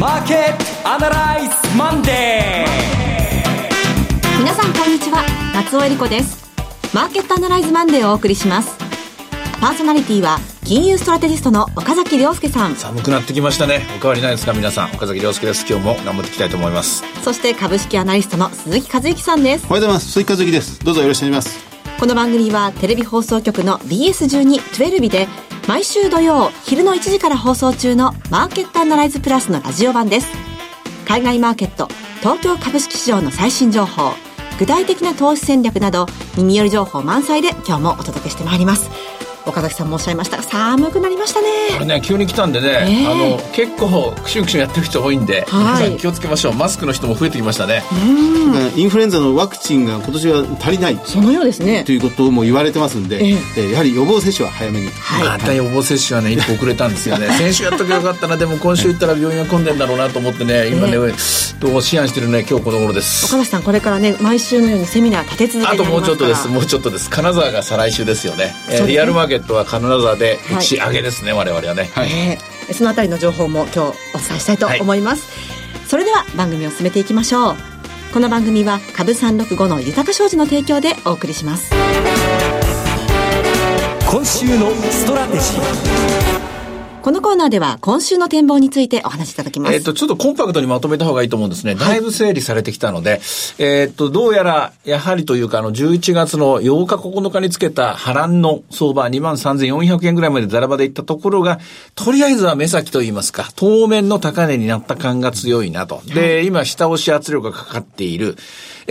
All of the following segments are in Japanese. Market Analysis Monday。 皆さんこんにちは、夏尾恵理子です。マーケットアナライズマンデーをお送りします。パーソナリティは金融ストラテジストの岡崎亮介さん。寒くなってきましたね。お変わりないですか皆さん。岡崎亮介です。今日も頑張っていきたいと思います。そして株式アナリストの鈴木和之さんです。おはようございます。鈴木和之です。どうぞよろしくお願いします。この番組はテレビ放送局の BS12 で毎週土曜昼の1時から放送中のマーケットアナライズプラスのラジオ版です。海外マーケット、東京株式市場の最新情報、具体的な投資戦略など耳寄り情報満載で今日もお届けしてまいります。岡崎さんもおっしゃいましたが寒くなりましたね。これね急に来たんでね、結構クシュンクシュンやってる人多いんで、はい、皆さん気をつけましょう。マスクの人も増えてきましたね。インフルエンザのワクチンが今年は足りないそのようですねということも言われてますんで、やはり予防接種は早めに、はい、また予防接種はね一歩遅れたんですよね。先週やっとけばよかったな。でも今週行ったら病院が混んでんだろうなと思ってね、今ねどう思案してるね今日この頃です。岡崎さんこれからね毎週のようにセミナー立て続けになりますから、あともうちょっとです。金沢が再来週ですよね。リアルマーケットは金沢で打ち上げですね、はい、我々はね、そのあたりの情報も今日お伝えしたいと思います、それでは番組を進めていきましょう。この番組は株365の豊か商事の提供でお送りします。今週のストラテジー。このコーナーでは今週の展望についてお話しいただきます。ちょっとコンパクトにまとめた方がいいと思うんですね。だいぶ整理されてきたので、どうやらやはりというか11月の8日9日につけた波乱の相場 23,400 円ぐらいまでざらばでいったところが、とりあえずは目先といいますか当面の高値になった感が強いなと。で、今下押し圧力がかかっている。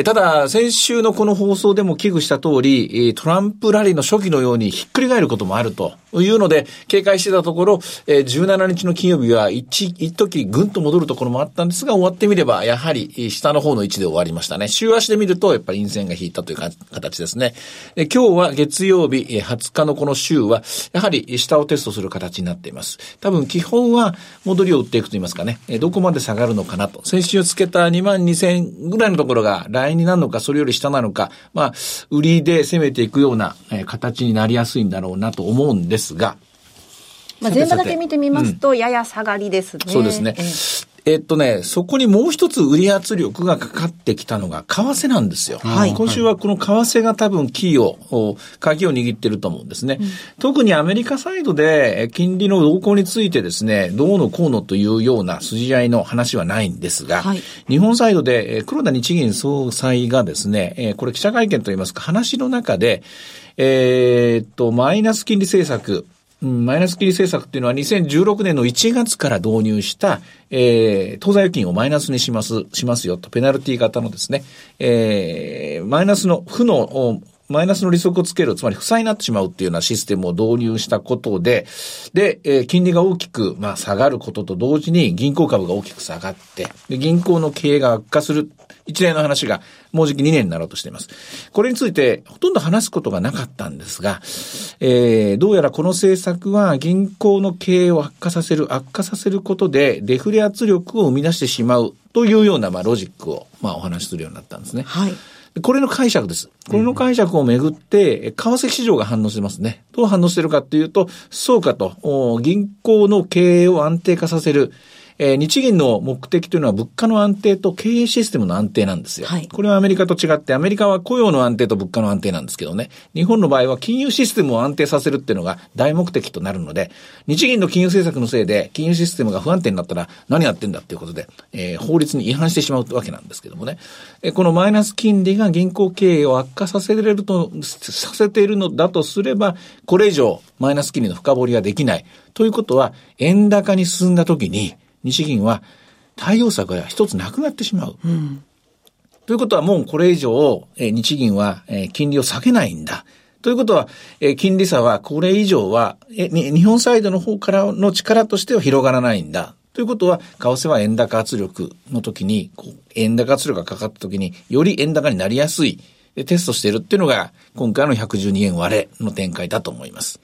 ただ先週のこの放送でも危惧した通り、トランプラリーの初期のようにひっくり返ることもあるというので警戒してたところ、17日の金曜日は一時ぐんと戻るところもあったんですが、終わってみればやはり下の方の位置で終わりましたね。週足で見るとやっぱり陰線が引いたという形ですね。今日は月曜日20日のこの週はやはり下をテストする形になっています。多分基本は戻りを打っていくといいますかね、どこまで下がるのかなと。先週つけた 22,000 ぐらいのところが来になるのか、それより下なのか、売りで攻めていくような形になりやすいんだろうなと思うんですが、前場だけ見てみますとやや下がりですね、そうですね、そこにもう一つ売り圧力がかかってきたのが為替なんですよ、今週はこの為替が多分鍵を握ってると思うんですね、特にアメリカサイドで金利の動向についてですねどうのこうのというような筋合いの話はないんですが、日本サイドで黒田日銀総裁がですね、これ記者会見といいますか話の中で、マイナス金利政策っていうのは2016年の1月から導入した、当座預金をマイナスにしますよと、ペナルティ型のですね、マイナスの利息をつける、つまり負債になってしまうっていうようなシステムを導入したことで、金利が大きく、下がることと同時に銀行株が大きく下がって、で、銀行の経営が悪化する一連の話がもうじき2年になろうとしています。これについてほとんど話すことがなかったんですが、どうやらこの政策は銀行の経営を悪化させることでデフレ圧力を生み出してしまうというような、ロジックを、お話しするようになったんですね。これの解釈です。これの解釈をめぐって、為替市場が反応してますね。どう反応してるかというと、そうかと、銀行の経営を安定化させる。日銀の目的というのは物価の安定と経営システムの安定なんですよ、これはアメリカと違って、アメリカは雇用の安定と物価の安定なんですけどね、日本の場合は金融システムを安定させるっていうのが大目的となるので、日銀の金融政策のせいで金融システムが不安定になったら何やってんだっていうことで、法律に違反してしまうわけなんですけどもね、このマイナス金利が銀行経営を悪化させているのだとすれば、これ以上マイナス金利の深掘りができないということは、円高に進んだ時に日銀は対応策が一つなくなってしまう、ということは、もうこれ以上日銀は金利を下げないんだということは、金利差はこれ以上は日本サイドの方からの力としては広がらないんだということは、為替は円高圧力の時に円高圧力がかかった時により円高になりやすいテストしてるっていうのが今回の112円割れの展開だと思います。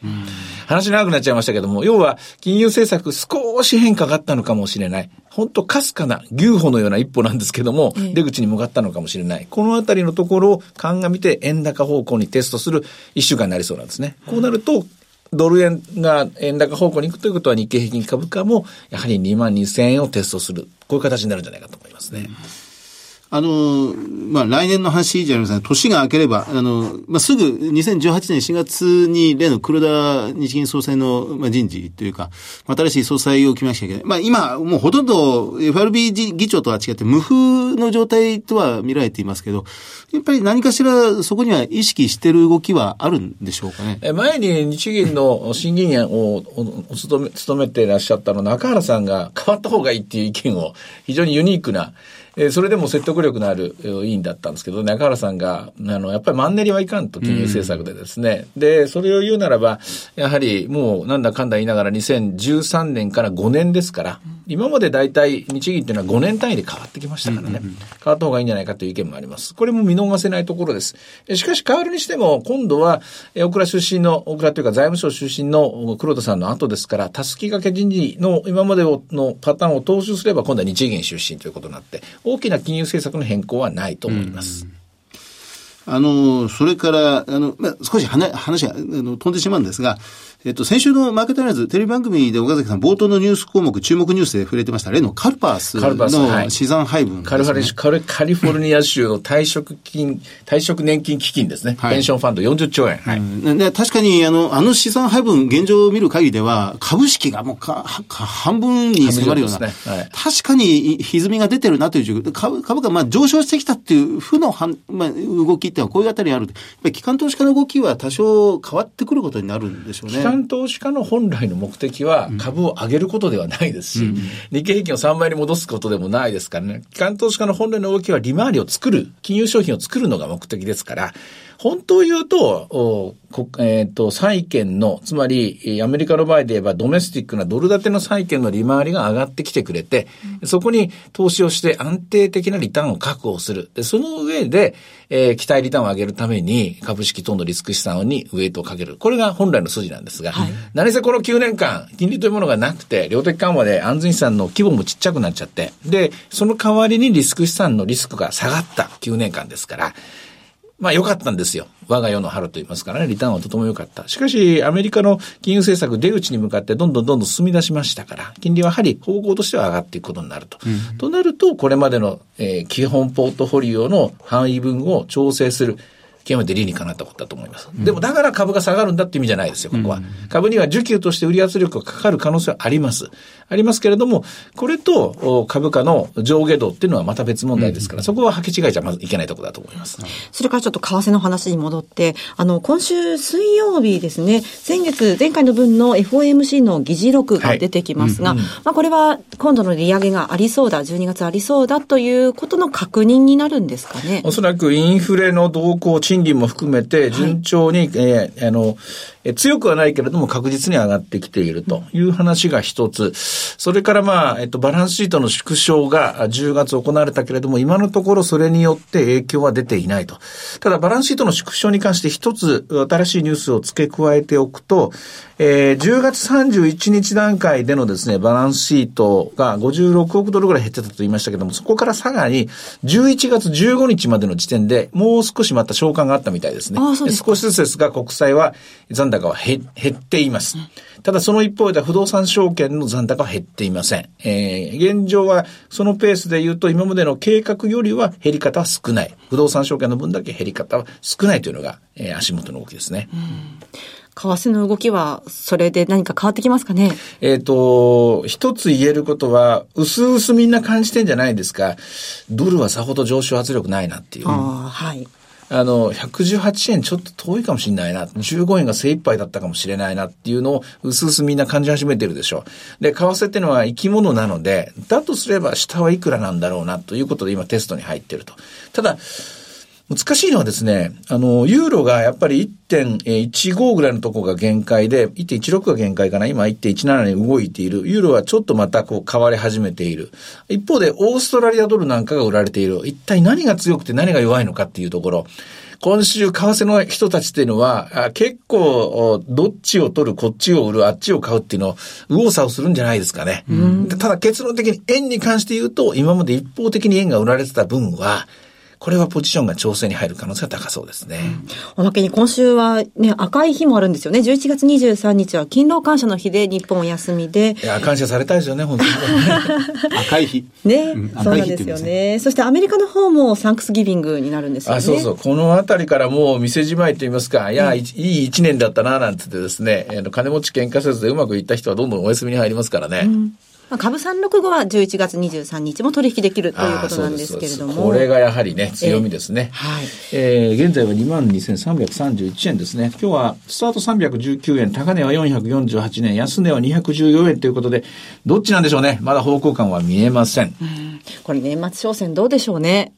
話長くなっちゃいましたけども、要は金融政策少し変化があったのかもしれない。本当かすかな牛歩のような一歩なんですけども、出口に向かったのかもしれない。このあたりのところを鑑みて円高方向にテストする一週間になりそうなんですね。こうなるとドル円が円高方向に行くということは、日経平均株価もやはり2万2000円をテストする、こういう形になるんじゃないかと思いますね。まあ、来年の話じゃありません。年が明ければ、まあ、すぐ2018年4月に例の黒田日銀総裁の人事というか、新しい総裁を決めましたけど、まあ、今、もうほとんど FRB 議長とは違って無風の状態とは見られていますけど、やっぱり何かしらそこには意識している動きはあるんでしょうかね。前に日銀の審議員を務めていらっしゃった中原さんが変わった方がいいっていう意見を非常にユニークな、それでも説得力のある委員だったんですけど、中原さんが、やっぱりマンネリはいかんと金融政策でですね、で、それを言うならば、やはりもうなんだかんだ言いながら2013年から5年ですから、今まで大体日銀というのは5年単位で変わってきましたからね、変わった方がいいんじゃないかという意見もあります。これも見逃せないところです。しかし変わるにしても、今度は、大倉というか財務省出身の黒田さんの後ですから、たすき掛け人事の今までのパターンを踏襲すれば、今度は日銀出身ということになって、大きな金融政策の変更はないと思います。それから、少し話が飛んでしまうんですが、先週のマーケットアナリズテレビ番組で岡崎さん冒頭のニュース項目、注目ニュースで触れてました。例のカルパースの資産配分、ね。カリフォルニア州の退職年金基金ですね。ペンションファンド40兆円。はい、確かに、あの資産配分、現状を見る限りでは、株式がもう半分に迫るような、ね、はい、確かに歪みが出てるなという状況。株価、上昇してきたっていう負の動き、こういうあたりある。やっぱり機関投資家の動きは多少変わってくることになるんでしょうね。機関投資家の本来の目的は株を上げることではないですし、日経平均を3倍に戻すことでもないですからね。機関投資家の本来の動きは利回りを作る、金融商品を作るのが目的ですから、本当を言うと、債券の、つまりアメリカの場合で言えばドメスティックなドル建ての債券の利回りが上がってきてくれて、そこに投資をして安定的なリターンを確保する。で、その上で、期待リターンを上げるために株式等のリスク資産にウェイトをかける。これが本来の筋なんですが、何せこの9年間、金利というものがなくて、量的緩和で安全資産の規模もちっちゃくなっちゃって、で、その代わりにリスク資産のリスクが下がった9年間ですから、良かったんですよ。我が世の春と言いますからね、リターンはとても良かった。しかし、アメリカの金融政策出口に向かってどんどん進み出しましたから、金利はやはり方向としては上がっていくことになると。となると、これまでの、基本ポートフォリオの範囲分を調整する。極めて理にかなったことだと思います。でもだから株が下がるんだって意味じゃないですよ、ここは。株には需給として売り圧力がかかる可能性はあります。ありますけれども、これと株価の上下動っていうのはまた別問題ですから、そこは履き違いじゃまずいけないところだと思います。それからちょっと為替の話に戻って、今週水曜日ですね、前回の分の FOMC の議事録が出てきますが、これは今度の利上げがありそうだ、12月ありそうだということの確認になるんですかね。おそらくインフレの動向、賃金も含めて順調に、強くはないけれども確実に上がってきているという話が一つ。それからバランスシートの縮小が10月行われたけれども、今のところそれによって影響は出ていないと。ただバランスシートの縮小に関して一つ新しいニュースを付け加えておくと、10月31日段階でのですね、バランスシートが56億ドルぐらい減ってたと言いましたけども、そこからさらに11月15日までの時点でもう少しまた償還があったみたいですね。少しずつですが、国債は残高は減っています。ただその一方で不動産証券の残高は減っていません。現状はそのペースで言うと今までの計画よりは減り方は少ない。不動産証券の分だけ減り方は少ないというのが、足元の動きですね。為替の動きはそれで何か変わってきますかね。一つ言えることは、薄々みんな感じてんじゃないですか。ドルはさほど上昇圧力ないなっていう。118円ちょっと遠いかもしれないな。15円が精一杯だったかもしれないなっていうのを、うすうすみんな感じ始めてるでしょう。で、為替ってのは生き物なので、だとすれば下はいくらなんだろうなということで今テストに入ってると。ただ、難しいのはですね、ユーロがやっぱり 1.15 ぐらいのとこが限界で、1.16 が限界かな。今 1.17 に動いている。ユーロはちょっとまた買われ始めている。一方で、オーストラリアドルなんかが売られている。一体何が強くて何が弱いのかっていうところ。今週、為替の人たちっていうのは、結構、どっちを取る、こっちを売る、あっちを買うっていうのを、右往左往するんじゃないですかね。ただ結論的に円に関して言うと、今まで一方的に円が売られてた分は、これはポジションが調整に入る可能性が高そうですね。うん、おまけに今週はね、赤い日もあるんですよね。11月23日は勤労感謝の日で日本お休みで。いや、感謝されたいですよね、本当に。赤い日。ね、うん、そうなんですよね。そしてアメリカの方もサンクスギビングになるんですよね。あ、そうそう。このあたりからもう店じまいと言いますか、いや、うん、いい1年だったな、なんて言ってですね、金持ち喧嘩せずでうまくいった人はどんどんお休みに入りますからね。うん、株365は11月23日も取引できるということなんですけれども、これがやはりね、強みですね。はい。現在は 22,331 円ですね。今日はスタート319円、高値は448円、安値は214円ということで、どっちなんでしょうね。まだ方向感は見えません。うん、これ年末商戦どうでしょうね。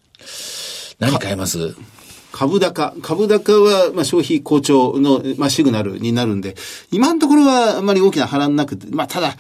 何買えます？株高は、まあ、消費好調の、まあ、シグナルになるんで、今のところはあまり大きな波乱なくて、まあ、ただ、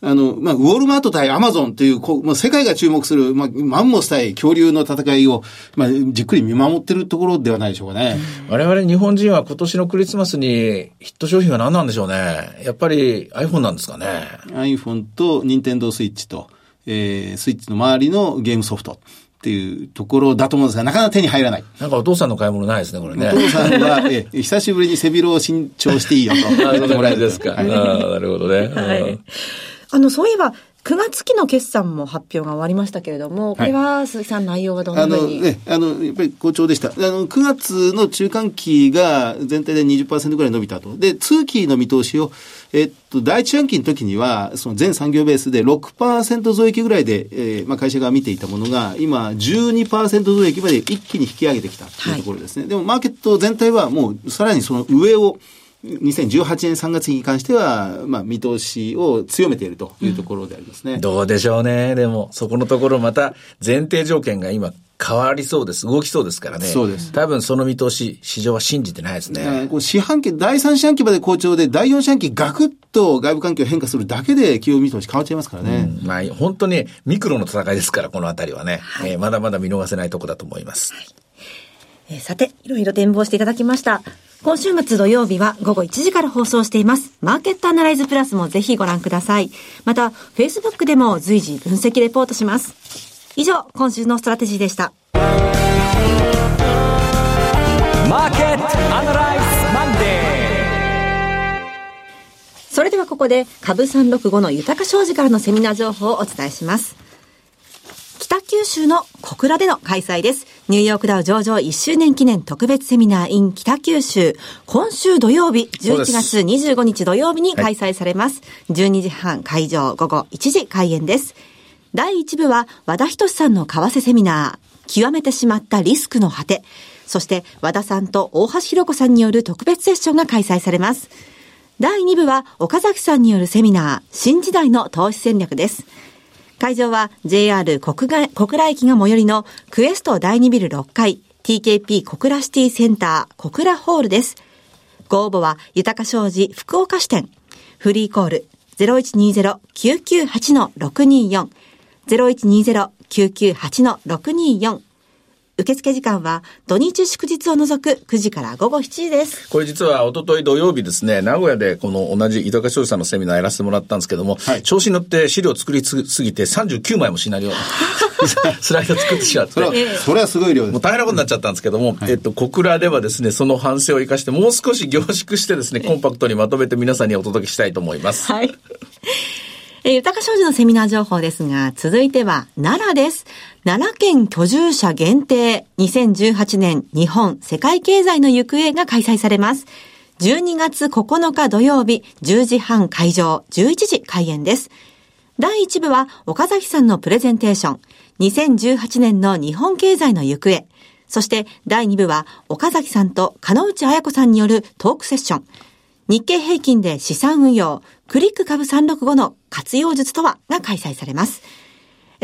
ウォールマート対アマゾンという、もう世界が注目する、まあ、マンモス対恐竜の戦いを、まあ、じっくり見守ってるところではないでしょうかね。我々日本人は今年のクリスマスにヒット商品は何なんでしょうね。やっぱり iPhone なんですかね。iPhone と Nintendo Switch と、スイッチの周りのゲームソフト。っていうところだと思うんですが、なかなか手に入らない。なんかお父さんの買い物ないですね、これね。お父さんは、久しぶりに背広を新調していいよと言ってもらえるですか。はい、なるほどね。はい、そういえば、9月期の決算も発表が終わりましたけれども、これは鈴木さん、内容はどんなふうに、はい、やっぱり好調でした。9月の中間期が全体で 20% ぐらい伸びたと。で、通期の見通しを、第一四半期の時には、その全産業ベースで 6% 増益ぐらいで、まあ会社が見ていたものが、今 12% 増益まで一気に引き上げてきたというところですね。はい、でもマーケット全体はもうさらにその上を、2018年3月期に関しては、まあ、見通しを強めているというところでありますね。うん、どうでしょうね。でも、そこのところまた前提条件が今変わりそうです。動きそうですからね。そうです。多分その見通し、市場は信じてないですね。四半期、第3四半期まで好調で、第4四半期ガクッと外部環境変化するだけで企業見通し変わっちゃいますからね。うん、まあ、本当にミクロの戦いですから、このあたりはね。はい、まだまだ見逃せないとこだと思います。はい、さて、いろいろ展望していただきました。今週末土曜日は午後1時から放送していますマーケットアナライズプラスもぜひご覧ください。また Facebook でも随時分析レポートします。以上、今週のストラテジーでした。マーケットアナライズマンデー。それではここで株365の豊商事からのセミナー情報をお伝えします。北九州の小倉での開催です。ニューヨークダウ上場1周年記念特別セミナー in 北九州。今週土曜日、11月25日土曜日に開催されます。12時半会場、午後1時開演です。第1部は和田仁さんの為替セミナー、極めてしまったリスクの果て。そして和田さんと大橋弘子さんによる特別セッションが開催されます。第2部は岡崎さんによるセミナー、新時代の投資戦略です。会場は JR 小倉駅が最寄りのクエスト第2ビル6階 TKP 小倉シティセンター小倉ホールです。ご応募は豊商事福岡支店。フリーコール 0120-998-624 0120-998-624。受付時間は土日祝日を除く9時から午後7時です。これ実は一昨日土曜日ですね、名古屋でこの同じ豊商事さんのセミナーやらせてもらったんですけども、はい、調子に乗って資料を作りすぎて39枚もシナリオ、スライド作ってしまって、それはすごい量です。もう大変なことになっちゃったんですけども、はい、小倉ではですね、その反省を生かしてもう少し凝縮してですね、コンパクトにまとめて皆さんにお届けしたいと思います。はい。豊商事のセミナー情報ですが、続いては奈良です。奈良県居住者限定、2018年日本世界経済の行方が開催されます。12月9日土曜日、10時半会場、11時開演です。第1部は岡崎さんのプレゼンテーション、2018年の日本経済の行方。そして第2部は岡崎さんと金内彩子さんによるトークセッション。日経平均で資産運用、クリック株365の活用術とはが開催されます。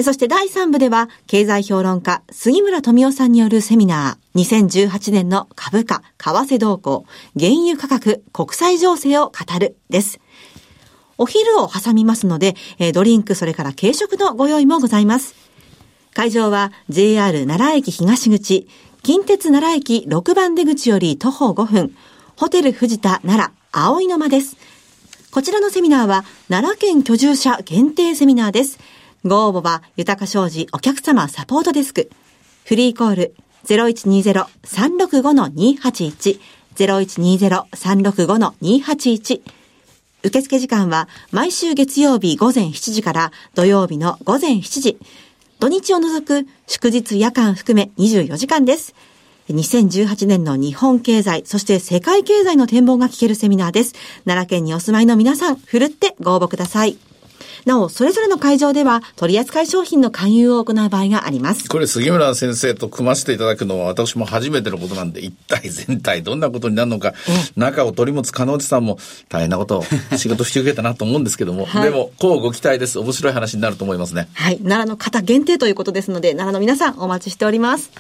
そして第3部では、経済評論家、杉村富夫さんによるセミナー、2018年の株価、為替動向、原油価格、国際情勢を語るです。お昼を挟みますので、ドリンク、それから軽食のご用意もございます。会場は JR 奈良駅東口、近鉄奈良駅6番出口より徒歩5分、ホテル藤田奈良。葵の間です。こちらのセミナーは奈良県居住者限定セミナーです。ご応募は豊商事お客様サポートデスク。フリーコール0120-365-281 0120-365-281。受付時間は毎週月曜日午前7時から土曜日の午前7時。土日を除く祝日夜間含め24時間です。2018年の日本経済、そして世界経済の展望が聞けるセミナーです。奈良県にお住まいの皆さん、ふるってご応募ください。なお、それぞれの会場では取扱い商品の勧誘を行う場合があります。これ杉村先生と組ませていただくのは私も初めてのことなんで、一体全体どんなことになるのか、中を取り持つ金内さんも大変なことを仕事引き受けたなと思うんですけども、はい、でもこうご期待です。面白い話になると思いますね。はい、奈良の方限定ということですので、奈良の皆さんお待ちしております。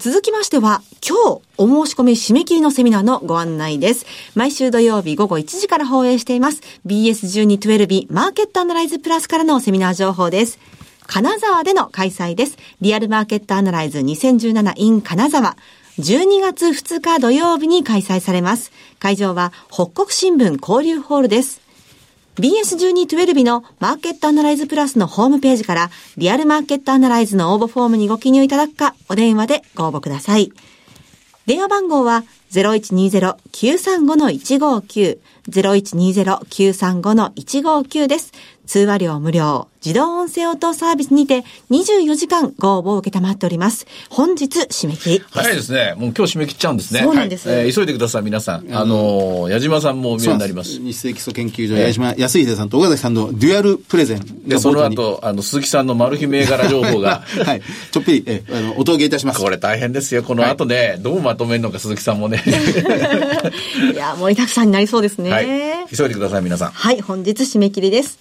続きましては、今日お申し込み締め切りのセミナーのご案内です。毎週土曜日午後1時から放映しています BS1212 Market Analysis プラスからのセミナー情報です。金沢での開催です。リアルマーケットアナライズ 2017 in 金沢。12月2日土曜日に開催されます。会場は北国新聞交流ホールです。BS1212 のマーケットアナライズプラスのホームページからリアルマーケットアナライズの応募フォームにご記入いただくか、お電話でご応募ください。電話番号は 0120-935-159 0120-935-159 です。通話料無料、自動音声応答サービスにて24時間ご応募を受けたまっております。本日締め切りです。早いですね。もう今日締め切っちゃうんですね。そうなんです。急いでください皆さん。矢島さんもお見えになります。日清基礎研究所、矢島康秀さんと岡崎さんのデュアルプレゼン。でその後鈴木さんのマル秘銘柄情報がはいちょっぴりお届けいたします。これ大変ですよ。この後ね、はい、どうまとめるのか鈴木さんもね。いや盛りだくさんになりそうですね。はい、急いでください皆さん。はい本日締め切りです。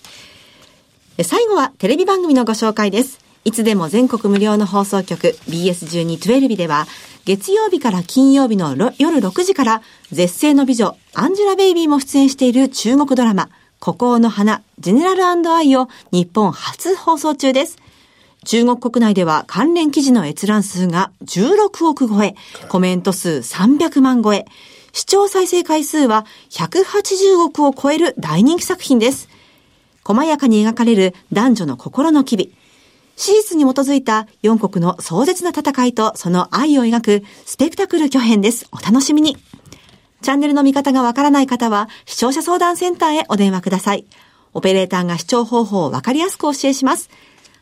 最後はテレビ番組のご紹介です。いつでも全国無料の放送局 BS1212 では月曜日から金曜日の夜6時から絶世の美女アンジュラベイビーも出演している中国ドラマ孤高の花ジェネラル&アイを日本初放送中です。中国国内では関連記事の閲覧数が16億超え、コメント数300万超え、視聴再生回数は180億を超える大人気作品です。細やかに描かれる男女の心の機微。史実に基づいた4国の壮絶な戦いとその愛を描くスペクタクル巨編です。お楽しみに。チャンネルの見方がわからない方は視聴者相談センターへお電話ください。オペレーターが視聴方法をわかりやすくお教えします。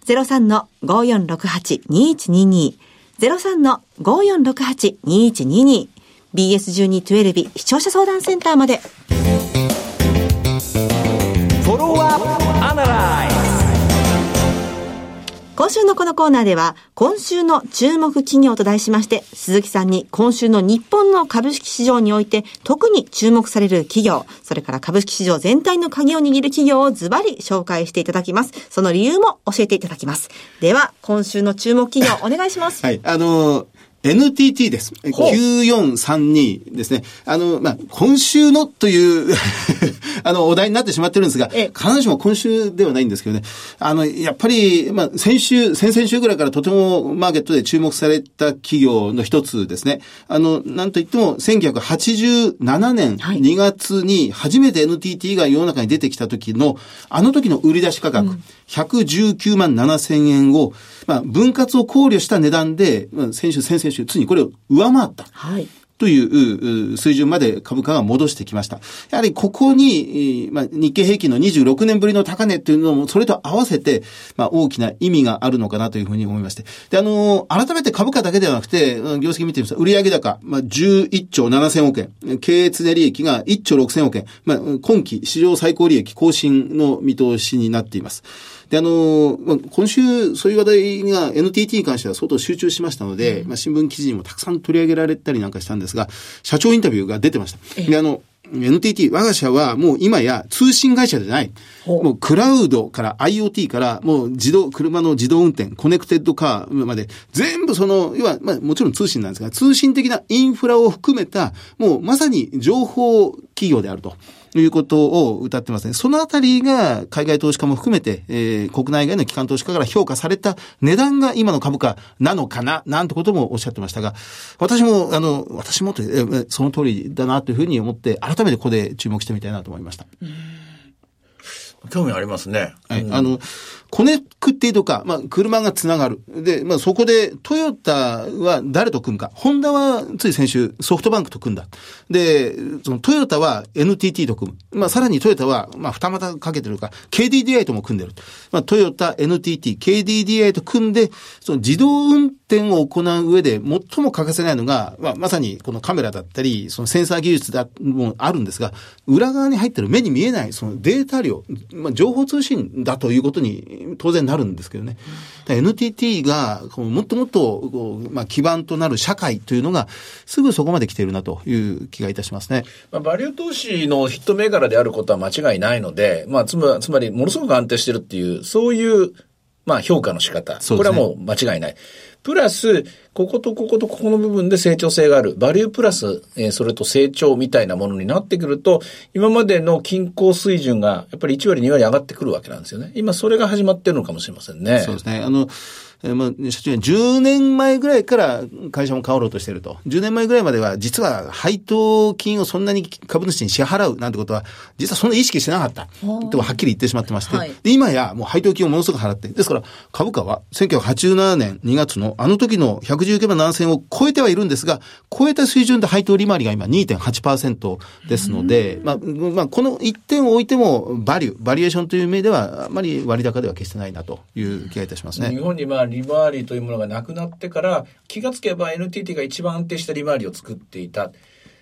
03-5468-2122 03-5468-2122 BS1212 視聴者相談センターまで。今週のこのコーナーでは今週の注目企業と題しまして、鈴木さんに今週の日本の株式市場において特に注目される企業、それから株式市場全体の鍵を握る企業をズバリ紹介していただきます。その理由も教えていただきます。では今週の注目企業お願いします。はいNTT です。9432ですね。今週のという、お題になってしまってるんですが、必ずしも今週ではないんですけどね。やっぱり、先々週ぐらいからとてもマーケットで注目された企業の一つですね。なんといっても、1987年2月に初めて NTT が世の中に出てきた時の、時の売り出し価格、119万7000円を、分割を考慮した値段で、先々週、ついにこれを上回った。はい。という水準まで株価が戻してきました。やはりここに、日経平均の26年ぶりの高値というのも、それと合わせて、大きな意味があるのかなというふうに思いまして。で、改めて株価だけではなくて、業績見てみますと、売上高、11兆7000億円。経営常利益が1兆6000億円。今期史上最高利益更新の見通しになっています。で、今週、そういう話題が NTT に関しては相当集中しましたので、新聞記事にもたくさん取り上げられたりなんかしたんですが、社長インタビューが出てました。で、NTT、我が社はもう今や通信会社じゃない。もうクラウドから IoT からもう車の自動運転、コネクテッドカーまで全部要は、もちろん通信なんですが、通信的なインフラを含めた、もうまさに情報企業であると。いうことを謳ってますね。そのあたりが海外投資家も含めて、国内外の機関投資家から評価された値段が今の株価なのかな、なんてこともおっしゃってましたが、私もその通りだなというふうに思って、改めてここで注目してみたいなと思いました。興味ありますね。はい、うん、コネクティとか、まあ、車がつながる。で、まあ、そこで、トヨタは誰と組むか。ホンダは、つい先週、ソフトバンクと組んだ。で、そのトヨタは NTT と組む。まあ、さらにトヨタは、まあ、二股かけてるから、KDDI とも組んでる。まあ、トヨタ、NTT、KDDI と組んで、その自動運転を行う上で、最も欠かせないのが、まあ、まさに、このカメラだったり、そのセンサー技術だ、もあるんですが、裏側に入ってる目に見えない、そのデータ量、まあ、情報通信だということに当然なるんですけどね。NTT がもっともっと、まあ、基盤となる社会というのがすぐそこまで来ているなという気がいたしますね。まあ、バリュー投資のヒット銘柄であることは間違いないので、まあ、つまりものすごく安定しているっていう、そういう、まあ、評価の仕方、ね、これはもう間違いない。プラス、こことこことここの部分で成長性がある。バリュープラス、それと成長みたいなものになってくると、今までの均衡水準がやっぱり1割2割上がってくるわけなんですよね。今それが始まってるのかもしれませんね。そうですね。まあ、社長は10年前ぐらいから会社も変わろうとしていると。10年前ぐらいまでは実は配当金をそんなに株主に支払うなんてことは、実はそんな意識してなかった。とはっきり言ってしまってまして。はい、で、今やもう配当金をものすごく払って。ですから株価は1987年2月のあの時の119万7000円を超えてはいるんですが、超えた水準で配当利回りが今 2.8% ですので、まあ、この1点を置いてもバリエーションという面ではあまり割高では決してないなという気がいたしますね。日本にまあ利回りというものがなくなってから気がつけば NTT が一番安定した利回りを作っていた。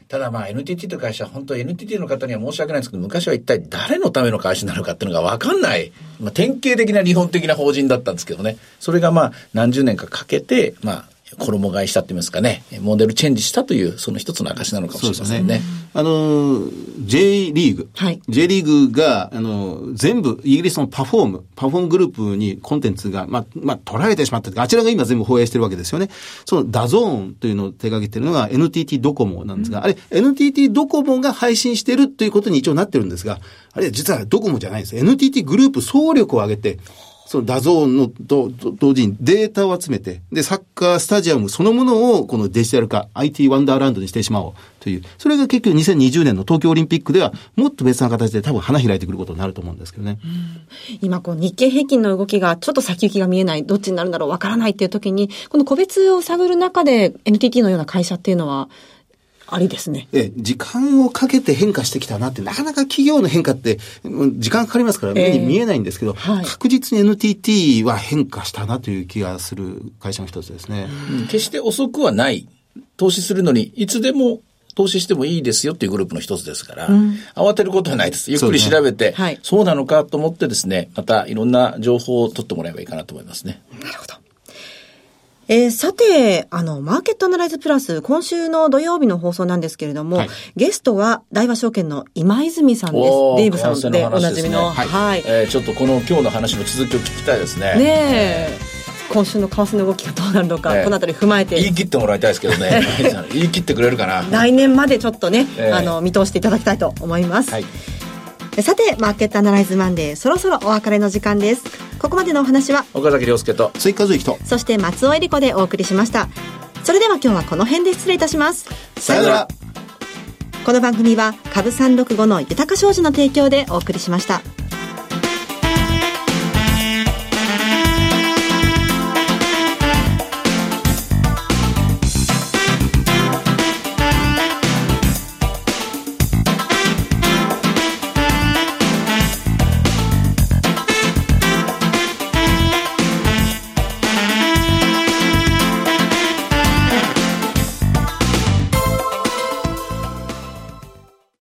ただまあ NTT という会社は本当 NTT の方には申し訳ないんですけど、昔は一体誰のための会社なのかっていうのが分かんない、まあ、典型的な日本的な法人だったんですけどね。それがまあ何十年かかけてまあ衣替えしたって言いますかね、モデルチェンジしたというその一つの証なのかもしれませんね。そうですね。J リーグ、はい、J リーグが全部イギリスのパフォームグループにコンテンツがまあ取られてしまったというか、あちらが今全部放映してるわけですよね。そのダゾーンというのを手掛けてるのが NTT ドコモなんですが、うん、あれ NTT ドコモが配信してるということに一応なってるんですが、あれ実はドコモじゃないんです。 NTT グループ総力を挙げてそのダゾーンのと同時にデータを集めて、で、サッカースタジアムそのものをこのデジタル化、IT ワンダーランドにしてしまおうという。それが結局2020年の東京オリンピックではもっと別な形で多分花開いてくることになると思うんですけどね。うん、今こう日経平均の動きがちょっと先行きが見えない、どっちになるんだろうわからないっていう時に、この個別を探る中で NTT のような会社っていうのは、ありですね。時間をかけて変化してきたなって、なかなか企業の変化って時間かかりますから目に見えないんですけど、はい、確実に NTT は変化したなという気がする会社の一つですね。決して遅くはない。投資するのにいつでも投資してもいいですよっていうグループの一つですから、うん、慌てることはないです。ゆっくり調べて、そうですね。はい、そうなのかと思ってですね、またいろんな情報を取ってもらえばいいかなと思いますね。なるほど。さて、マーケットアナライズプラス、今週の土曜日の放送なんですけれども、はい、ゲストは、大和証券の今泉さんです。デイブさんでおなじみの。はい、はい、ちょっとこの今日の話の続きを聞きたいですね。ねえ。今週の為替の動きがどうなるのか、このあたり踏まえて言い切ってもらいたいですけどね言い切ってくれるかな来年までちょっとね、見通していただきたいと思います。はい、さて、マーケットアナライズマンデー、そろそろお別れの時間です。ここまでのお話は岡崎亮介と追加随記と、そして松尾恵理子でお送りしました。それでは今日はこの辺で失礼いたします。さよなら。この番組は株365の豊か商事の提供でお送りしました。